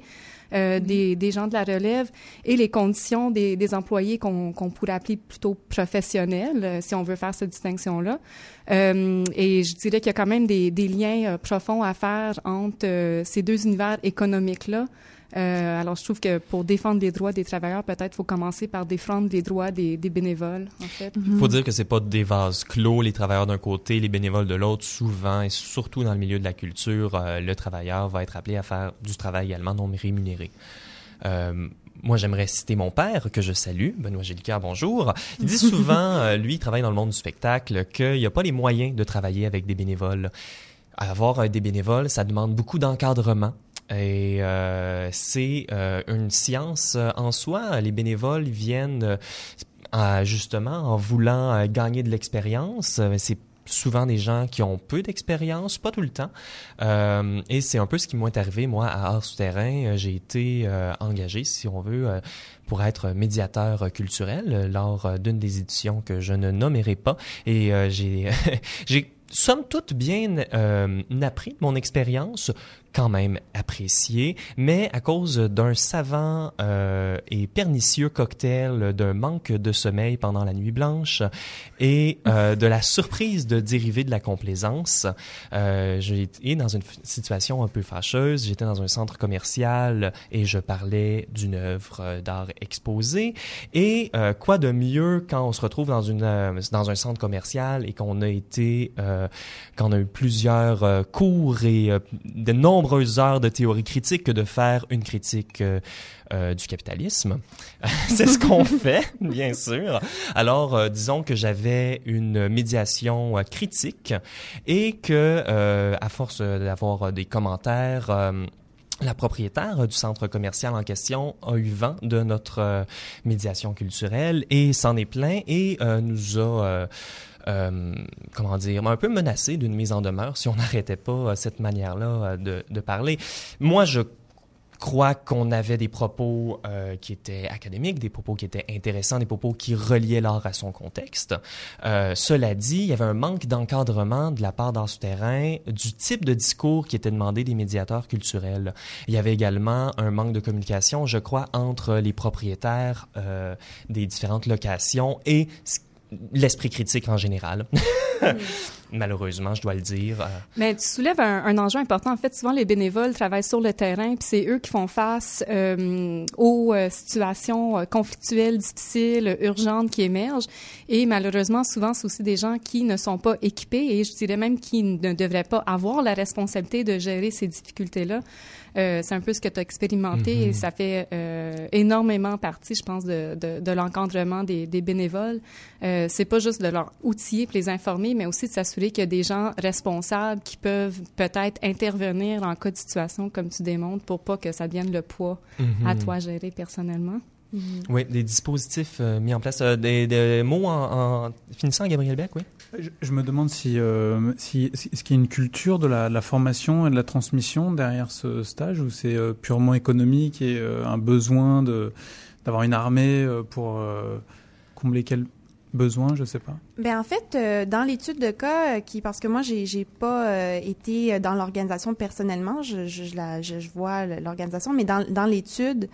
des gens de la relève et les conditions des employés qu'on pourrait appeler plutôt professionnels, si on veut faire cette distinction-là. Et je dirais qu'il y a quand même des liens profonds à faire entre ces deux univers économiques-là Alors, je trouve que pour défendre les droits des travailleurs, peut-être faut commencer par défendre les droits des bénévoles, en fait. Il faut dire que c'est pas des vases clos, les travailleurs d'un côté, les bénévoles de l'autre. Souvent, et surtout dans le milieu de la culture, le travailleur va être appelé à faire du travail également non rémunéré. Moi, j'aimerais citer mon père, que je salue, Benoît Gilliker, bonjour. Il dit souvent, lui, il travaille dans le monde du spectacle, qu'il n'y a pas les moyens de travailler avec des bénévoles. Avoir des bénévoles, ça demande beaucoup d'encadrement. Et c'est une science en soi. Les bénévoles viennent justement en voulant gagner de l'expérience. C'est souvent des gens qui ont peu d'expérience, pas tout le temps. Et c'est un peu ce qui m'est arrivé, moi, à Art Souterrain. J'ai été engagé, si on veut, pour être médiateur culturel lors d'une des éditions que je ne nommerai pas. Et j'ai somme toute bien appris mon expérience, quand même appréciée, mais à cause d'un savant et pernicieux cocktail d'un manque de sommeil pendant la nuit blanche et de la surprise de dériver de la complaisance, j'ai été dans une situation un peu fâcheuse. J'étais dans un centre commercial et je parlais d'une œuvre d'art exposée. Et quoi de mieux quand on se retrouve dans un centre commercial et qu'on a été... quand on a eu plusieurs cours et de nombreuses heures de théorie critique, que de faire une critique du capitalisme. C'est ce qu'on fait, bien sûr. Alors, disons que j'avais une médiation critique et que, à force d'avoir des commentaires... la propriétaire du centre commercial en question a eu vent de notre médiation culturelle et s'en est plaint et nous a, un peu menacé d'une mise en demeure si on n'arrêtait pas cette manière-là de parler. Moi, je crois qu'on avait des propos qui étaient académiques, des propos qui étaient intéressants, des propos qui reliaient l'art à son contexte. Cela dit, il y avait un manque d'encadrement de la part d'Art Souterrain du type de discours qui était demandé des médiateurs culturels. Il y avait également un manque de communication, je crois, entre les propriétaires des différentes locations et l'esprit critique en général. Malheureusement, je dois le dire. Mais tu soulèves un enjeu important. En fait, souvent, les bénévoles travaillent sur le terrain, puis c'est eux qui font face aux situations conflictuelles, difficiles, urgentes qui émergent. Et malheureusement, souvent, c'est aussi des gens qui ne sont pas équipés et je dirais même qui ne devraient pas avoir la responsabilité de gérer ces difficultés-là. C'est un peu ce que tu as expérimenté et ça fait énormément partie, je pense, de l'encadrement des bénévoles. C'est pas juste de leur outiller et les informer, mais aussi de s'assurer qu'il y a des gens responsables qui peuvent peut-être intervenir en cas de situation, comme tu démontres, pour pas que ça devienne le poids à toi gérer personnellement. Oui, des dispositifs mis en place. Des mots en finissant, Gabriel Beck, oui? Je me demande si est-ce qu'il y a une culture de la formation et de la transmission derrière ce stage ou c'est purement économique et un besoin d'avoir une armée pour combler quel besoin, je ne sais pas. Bien, en fait, dans l'étude de cas, parce que moi, j'ai pas été dans l'organisation personnellement, je vois l'organisation, mais dans l'étude,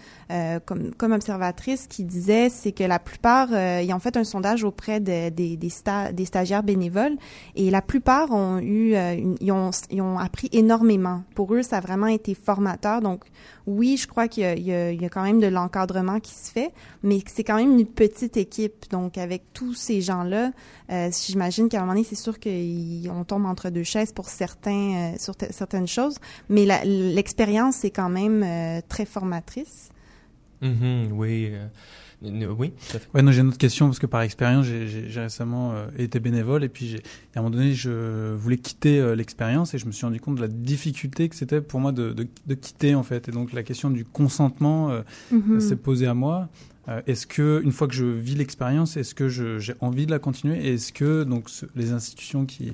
comme observatrice, ce qu'ils disaient, c'est que la plupart, ils ont fait un sondage auprès des stagiaires bénévoles, et la plupart ont eu, ils ont appris énormément. Pour eux, ça a vraiment été formateur. Donc, oui, je crois qu'il y a quand même de l'encadrement qui se fait, mais c'est quand même une petite équipe. Donc, avec tous ces gens-là, j'imagine qu'à un moment donné, c'est sûr qu'on tombe entre deux chaises pour certains, sur certaines choses, mais l'expérience est quand même très formatrice. Oui. Oui, tout à fait. Ouais, non, j'ai une autre question parce que par expérience, j'ai récemment été bénévole et puis à un moment donné, je voulais quitter l'expérience et je me suis rendu compte de la difficulté que c'était pour moi de quitter en fait. Et donc la question du consentement s'est posée à moi. Est-ce que une fois que je vis l'expérience, est-ce que j'ai envie de la continuer et est-ce que donc les institutions qui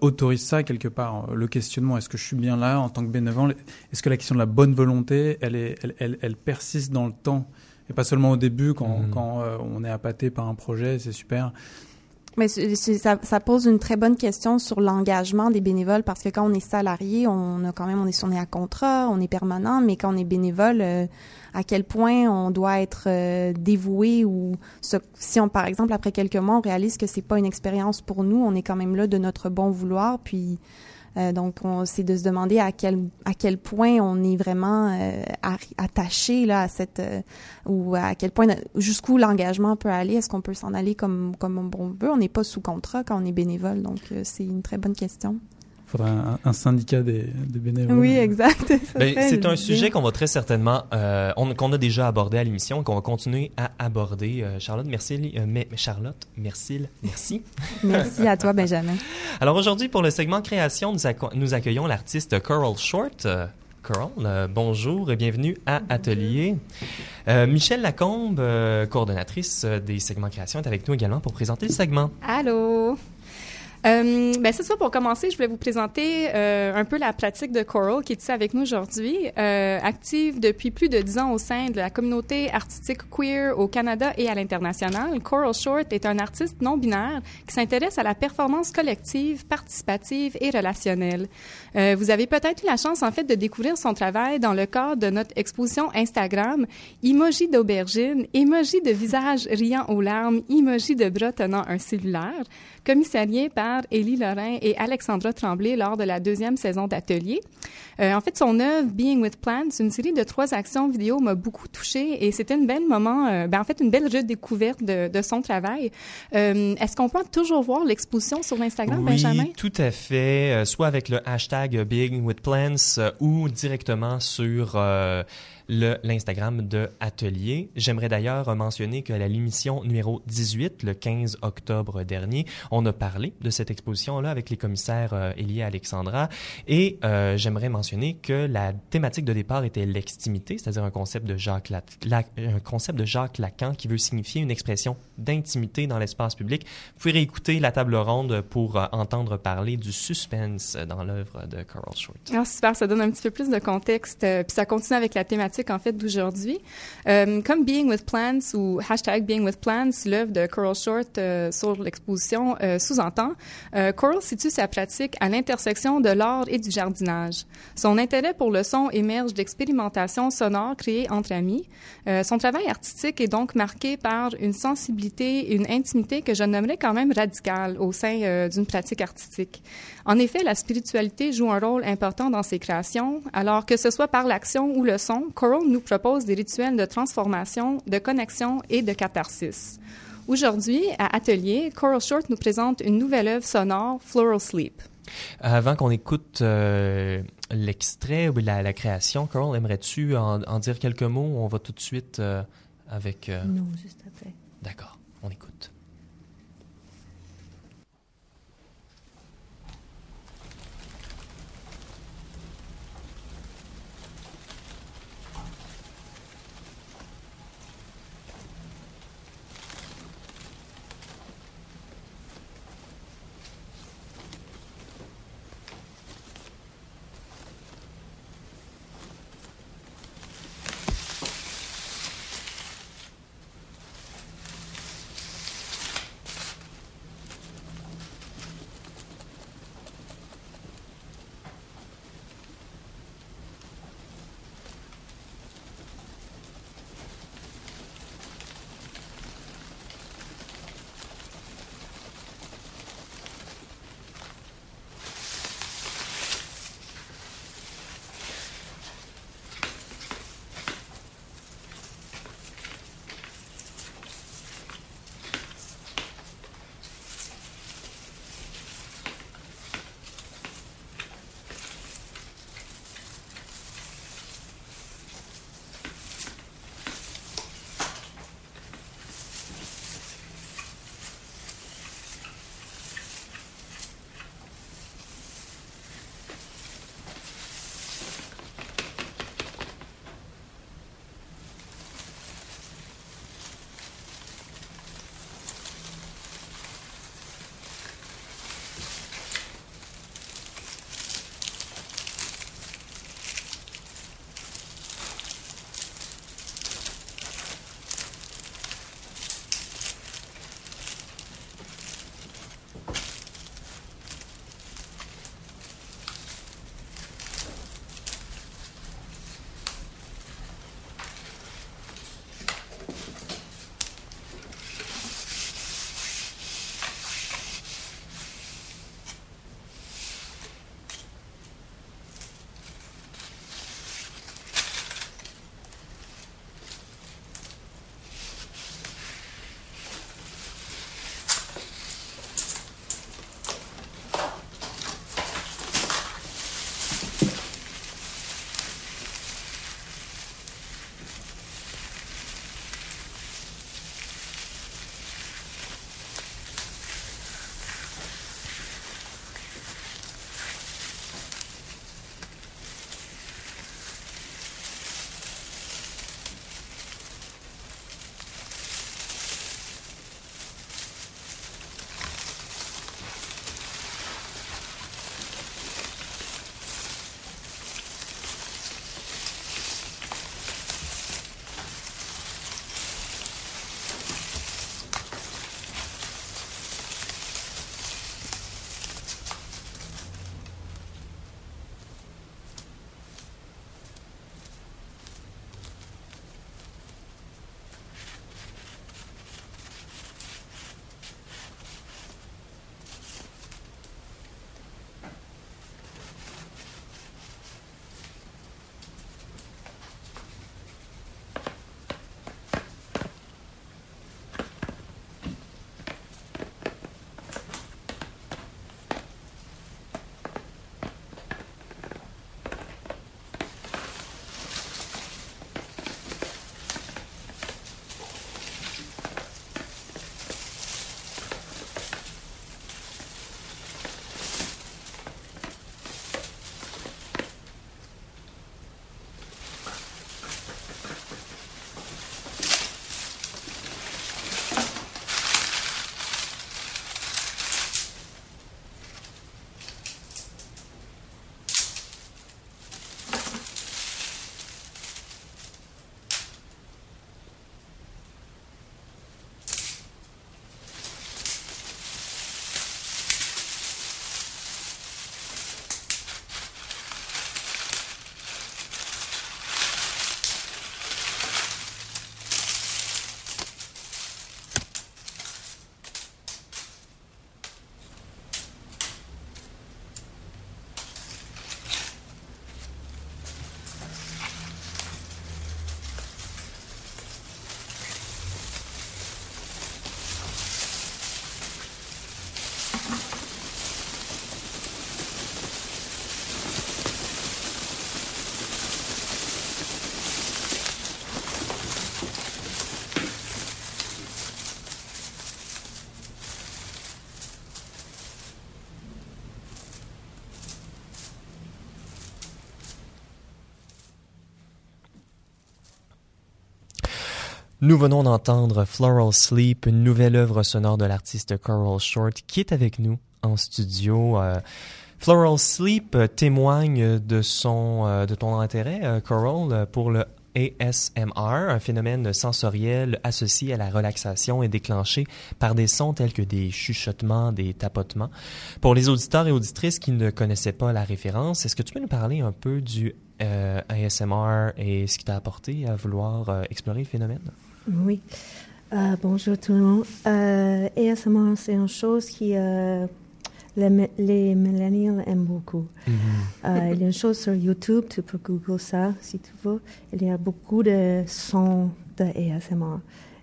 autorise ça quelque part, le questionnement, est-ce que je suis bien là en tant que bénévole, est-ce que la question de la bonne volonté elle persiste dans le temps et pas seulement au début quand on est appâté par un projet, c'est super. Mais ça pose une très bonne question sur l'engagement des bénévoles parce que quand on est salarié, on est à contrat, on est permanent, mais quand on est bénévole, à quel point on doit être dévoué ou si on, par exemple, après quelques mois, on réalise que c'est pas une expérience pour nous, on est quand même là de notre bon vouloir, puis Donc, c'est de se demander à quel point on est vraiment attaché là à cette ou à quel point jusqu'où l'engagement peut aller. Est-ce qu'on peut s'en aller comme on veut? On n'est pas sous contrat quand on est bénévole, donc c'est une très bonne question. Il faudra un syndicat des bénévoles. Oui, exact. C'est un sujet qu'on va très certainement, qu'on a déjà abordé à l'émission et qu'on va continuer à aborder. Charlotte Mercil, merci. Merci à toi, Benjamin. Alors aujourd'hui, pour le segment création, nous accueillons l'artiste Coral Short. Coral, bonjour et bienvenue à Atelier. Michel Lacombe, coordonnatrice des segments création, est avec nous également pour présenter le segment. Allô! C'est ça, pour commencer, je voulais vous présenter un peu la pratique de Coral qui est ici avec nous aujourd'hui, active depuis plus de 10 ans au sein de la communauté artistique queer au Canada et à l'international. Coral Short est un artiste non-binaire qui s'intéresse à la performance collective, participative et relationnelle. Vous avez peut-être eu la chance, en fait, de découvrir son travail dans le cadre de notre exposition Instagram Emoji d'aubergine, Emoji de visage riant aux larmes, Emoji de bras tenant un cellulaire, commissarié par Élie Lorrain et Alexandra Tremblay lors de la deuxième saison d'Atelier. En fait, son œuvre Being with Plants, une série de 3 actions vidéo, m'a beaucoup touchée et c'était une belle redécouverte de son travail. Est-ce qu'on peut toujours voir l'exposition sur Instagram, oui, Benjamin? Oui, tout à fait. Soit avec le hashtag Being with Plants ou directement sur l'Instagram de Atelier. J'aimerais d'ailleurs mentionner que la l'émission numéro 18, le 15 octobre dernier, on a parlé de cette exposition-là avec les commissaires Élie et Alexandra. Et j'aimerais mentionner que la thématique de départ était l'extimité, c'est-à-dire un concept de Jacques Lacan qui veut signifier une expression d'intimité dans l'espace public. Vous pouvez réécouter la table ronde pour entendre parler du suspense dans l'œuvre de Coral Short. Ah, super, ça donne un petit peu plus de contexte. Puis ça continue avec la thématique en fait d'aujourd'hui. Comme Being with Plants ou hashtag Being with Plants, l'œuvre de Coral Short sur l'exposition sous-entend, Coral situe sa pratique à l'intersection de l'art et du jardinage. Son intérêt pour le son émerge d'expérimentations sonores créées entre amis. Son travail artistique est donc marqué par une sensibilité et une intimité que je nommerais quand même radicale au sein d'une pratique artistique. En effet, la spiritualité joue un rôle important dans ses créations, alors que ce soit par l'action ou le son, Coral nous propose des rituels de transformation, de connexion et de catharsis. Aujourd'hui, à Atelier, Coral Short nous présente une nouvelle œuvre sonore, Floral Sleep. Avant qu'on écoute l'extrait ou la création, Coral, aimerais-tu en dire quelques mots? On va tout de suite avec... Non, juste après. D'accord, on écoute. Nous venons d'entendre Floral Sleep, une nouvelle œuvre sonore de l'artiste Coral Short qui est avec nous en studio. Floral Sleep témoigne de ton intérêt, Coral, pour le ASMR, un phénomène sensoriel associé à la relaxation et déclenché par des sons tels que des chuchotements, des tapotements. Pour les auditeurs et auditrices qui ne connaissaient pas la référence, est-ce que tu peux nous parler un peu du ASMR et ce qui t'a apporté à vouloir explorer le phénomène? Oui. Bonjour tout le monde. ASMR, c'est une chose qui... Les millennials aiment beaucoup. Mm-hmm. Il y a une chose sur YouTube, tu peux Google ça si tu veux. Il y a beaucoup de sons de ASMR.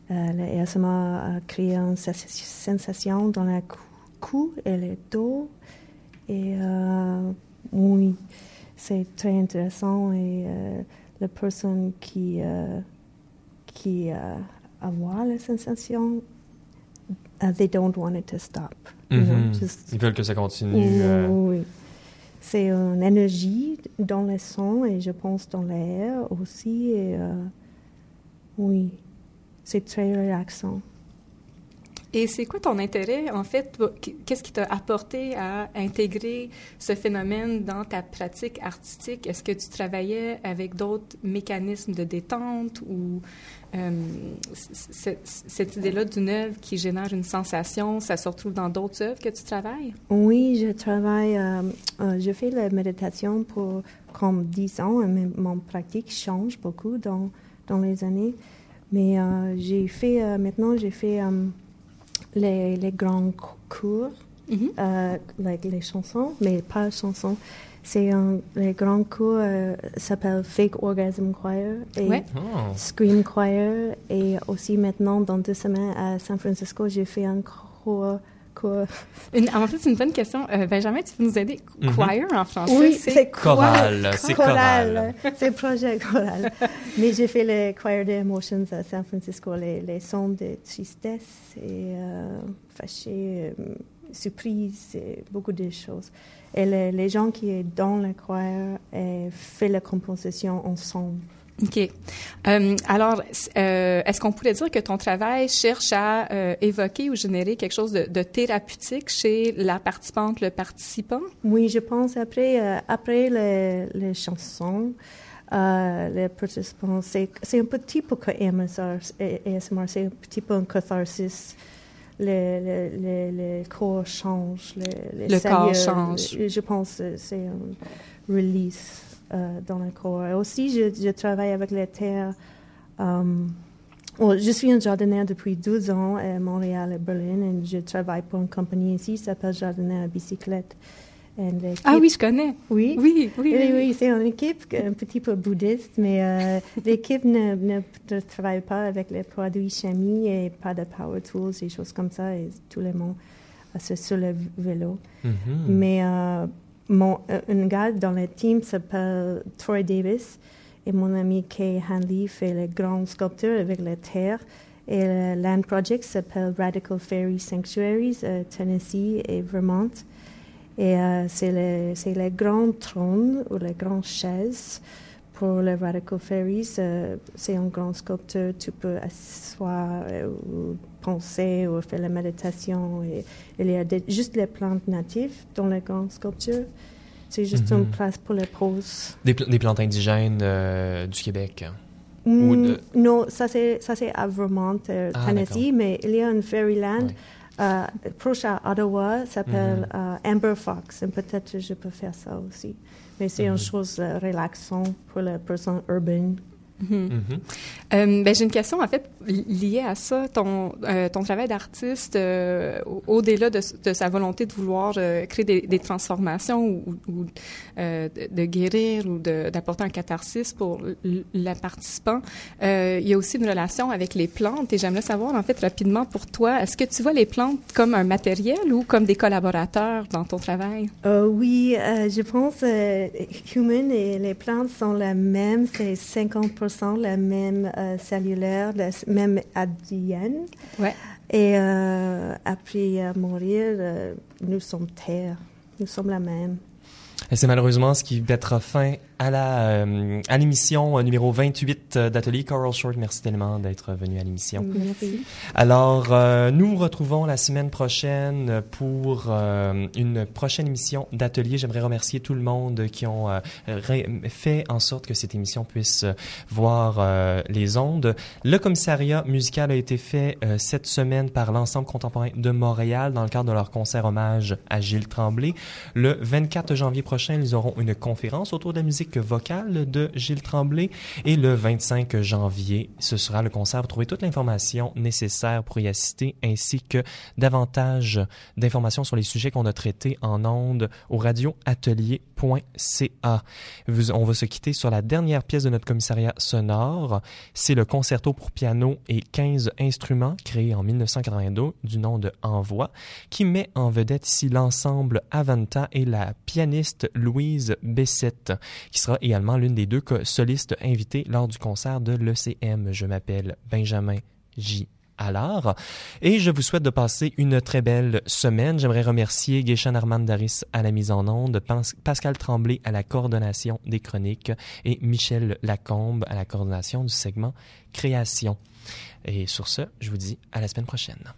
Le ASMR crée une sensation dans le cou et le dos. Et oui, c'est très intéressant. Et la personne qui a la sensation, they don't want it to stop. Mm-hmm. You know, ils veulent que ça continue. Oui. C'est une énergie dans les sons et je pense dans l'air aussi. Et, oui, c'est très relaxant. Et c'est quoi ton intérêt, en fait? Qu'est-ce qui t'a apporté à intégrer ce phénomène dans ta pratique artistique? Est-ce que tu travaillais avec d'autres mécanismes de détente ou cette idée-là d'une œuvre qui génère une sensation, ça se retrouve dans d'autres œuvres que tu travailles? Oui, je travaille, je fais la méditation pour comme 10 ans et mon pratique change beaucoup dans les années. Mais j'ai fait les grands cours, mm-hmm. Les chansons, mais pas chansons. C'est les grands cours s'appellent Fake Orgasm Choir et Scream Choir. Et aussi maintenant, dans 2 semaines à San Francisco, j'ai fait un cours. En fait, c'est une bonne question. Benjamin, tu peux nous aider? Mm-hmm. Choir en français? Oui, c'est chorale. C'est chorale. C'est projet choral. Mais j'ai fait le Choir des Emotions à San Francisco, les sons de tristesse et fâché, surprise, et beaucoup de choses. Et les gens qui sont dans le choir font la composition ensemble. OK. Alors, est-ce qu'on pourrait dire que ton travail cherche à évoquer ou générer quelque chose de thérapeutique chez la participante, le participant? Oui, je pense après les chansons, les participants, c'est un petit peu comme ASMR, c'est un petit peu un catharsis. Le corps change. Le corps change. Je pense que c'est un release dans le corps. Et aussi, je travaille avec la terre. Je suis un jardinier depuis 12 ans à Montréal et Berlin, et je travaille pour une compagnie ici qui s'appelle Jardinier à bicyclette. Ah oui, je connais. Oui, oui, oui. Oui, c'est une équipe un petit peu bouddhiste, mais l'équipe ne travaille pas avec les produits chimiques et pas de power tools et choses comme ça. Et tout le monde c'est sur le vélo. Mm-hmm. Mais un gars dans le team s'appelle Troy Davis et mon ami Kay Hanley fait le grand sculpture avec la terre. Et le land project s'appelle Radical Fairy Sanctuaries, Tennessee et Vermont. Et c'est les grands trônes ou les grandes chaises pour les Radical Fairies. C'est un grand sculpteur, tu peux asseoir ou penser ou faire la méditation. Et il y a juste les plantes natives dans les grandes sculptures. C'est juste une place pour les poses. Des plantes indigènes du Québec? Non, ça c'est à Vermont, Tennessee, d'accord. Mais il y a une fairyland. Oui. Proche à Ottawa, s'appelle Amber Fox, et peut-être que je peux faire ça aussi. Mais c'est une chose relaxante pour la personne urbaine. Mm-hmm. Mm-hmm. J'ai une question en fait liée à ça, ton travail d'artiste au-delà de sa volonté de vouloir créer des transformations ou de guérir ou d'apporter un catharsis pour la participant, il y a aussi une relation avec les plantes et j'aimerais savoir en fait rapidement pour toi, est-ce que tu vois les plantes comme un matériel ou comme des collaborateurs dans ton travail? Oui, je pense Human et les plantes sont la même, c'est 50% la même cellulaire, la même ADN. Ouais. Et après mourir, nous sommes terre, nous sommes la même. Et c'est malheureusement ce qui mettra fin à l'émission numéro 28 d'Atelier Coral Short. Merci tellement d'être venu à l'émission. Merci. Alors, nous nous retrouvons la semaine prochaine pour une prochaine émission d'Atelier. J'aimerais remercier tout le monde qui ont fait en sorte que cette émission puisse voir les ondes. Le commissariat musical a été fait cette semaine par l'Ensemble contemporain de Montréal dans le cadre de leur concert hommage à Gilles Tremblay. Le 24 janvier prochain, ils auront une conférence autour de la musique vocale de Gilles Tremblay. Et le 25 janvier, ce sera le concert. Vous trouvez toute l'information nécessaire pour y assister, ainsi que davantage d'informations sur les sujets qu'on a traités en ondes au radioatelier.ca. On va se quitter sur la dernière pièce de notre commissariat sonore. C'est le concerto pour piano et 15 instruments, créé en 1982, du nom de Envoi, qui met en vedette ici l'ensemble Aventa et la pianiste Louise Bessette, qui sera également l'une des deux solistes invitées lors du concert de l'ECM. Je m'appelle Benjamin J. Allard et je vous souhaite de passer une très belle semaine. J'aimerais remercier Guéchan Armandaris à la mise en onde, Pascal Tremblay à la coordination des chroniques et Michel Lacombe à la coordination du segment Création. Et sur ce, je vous dis à la semaine prochaine.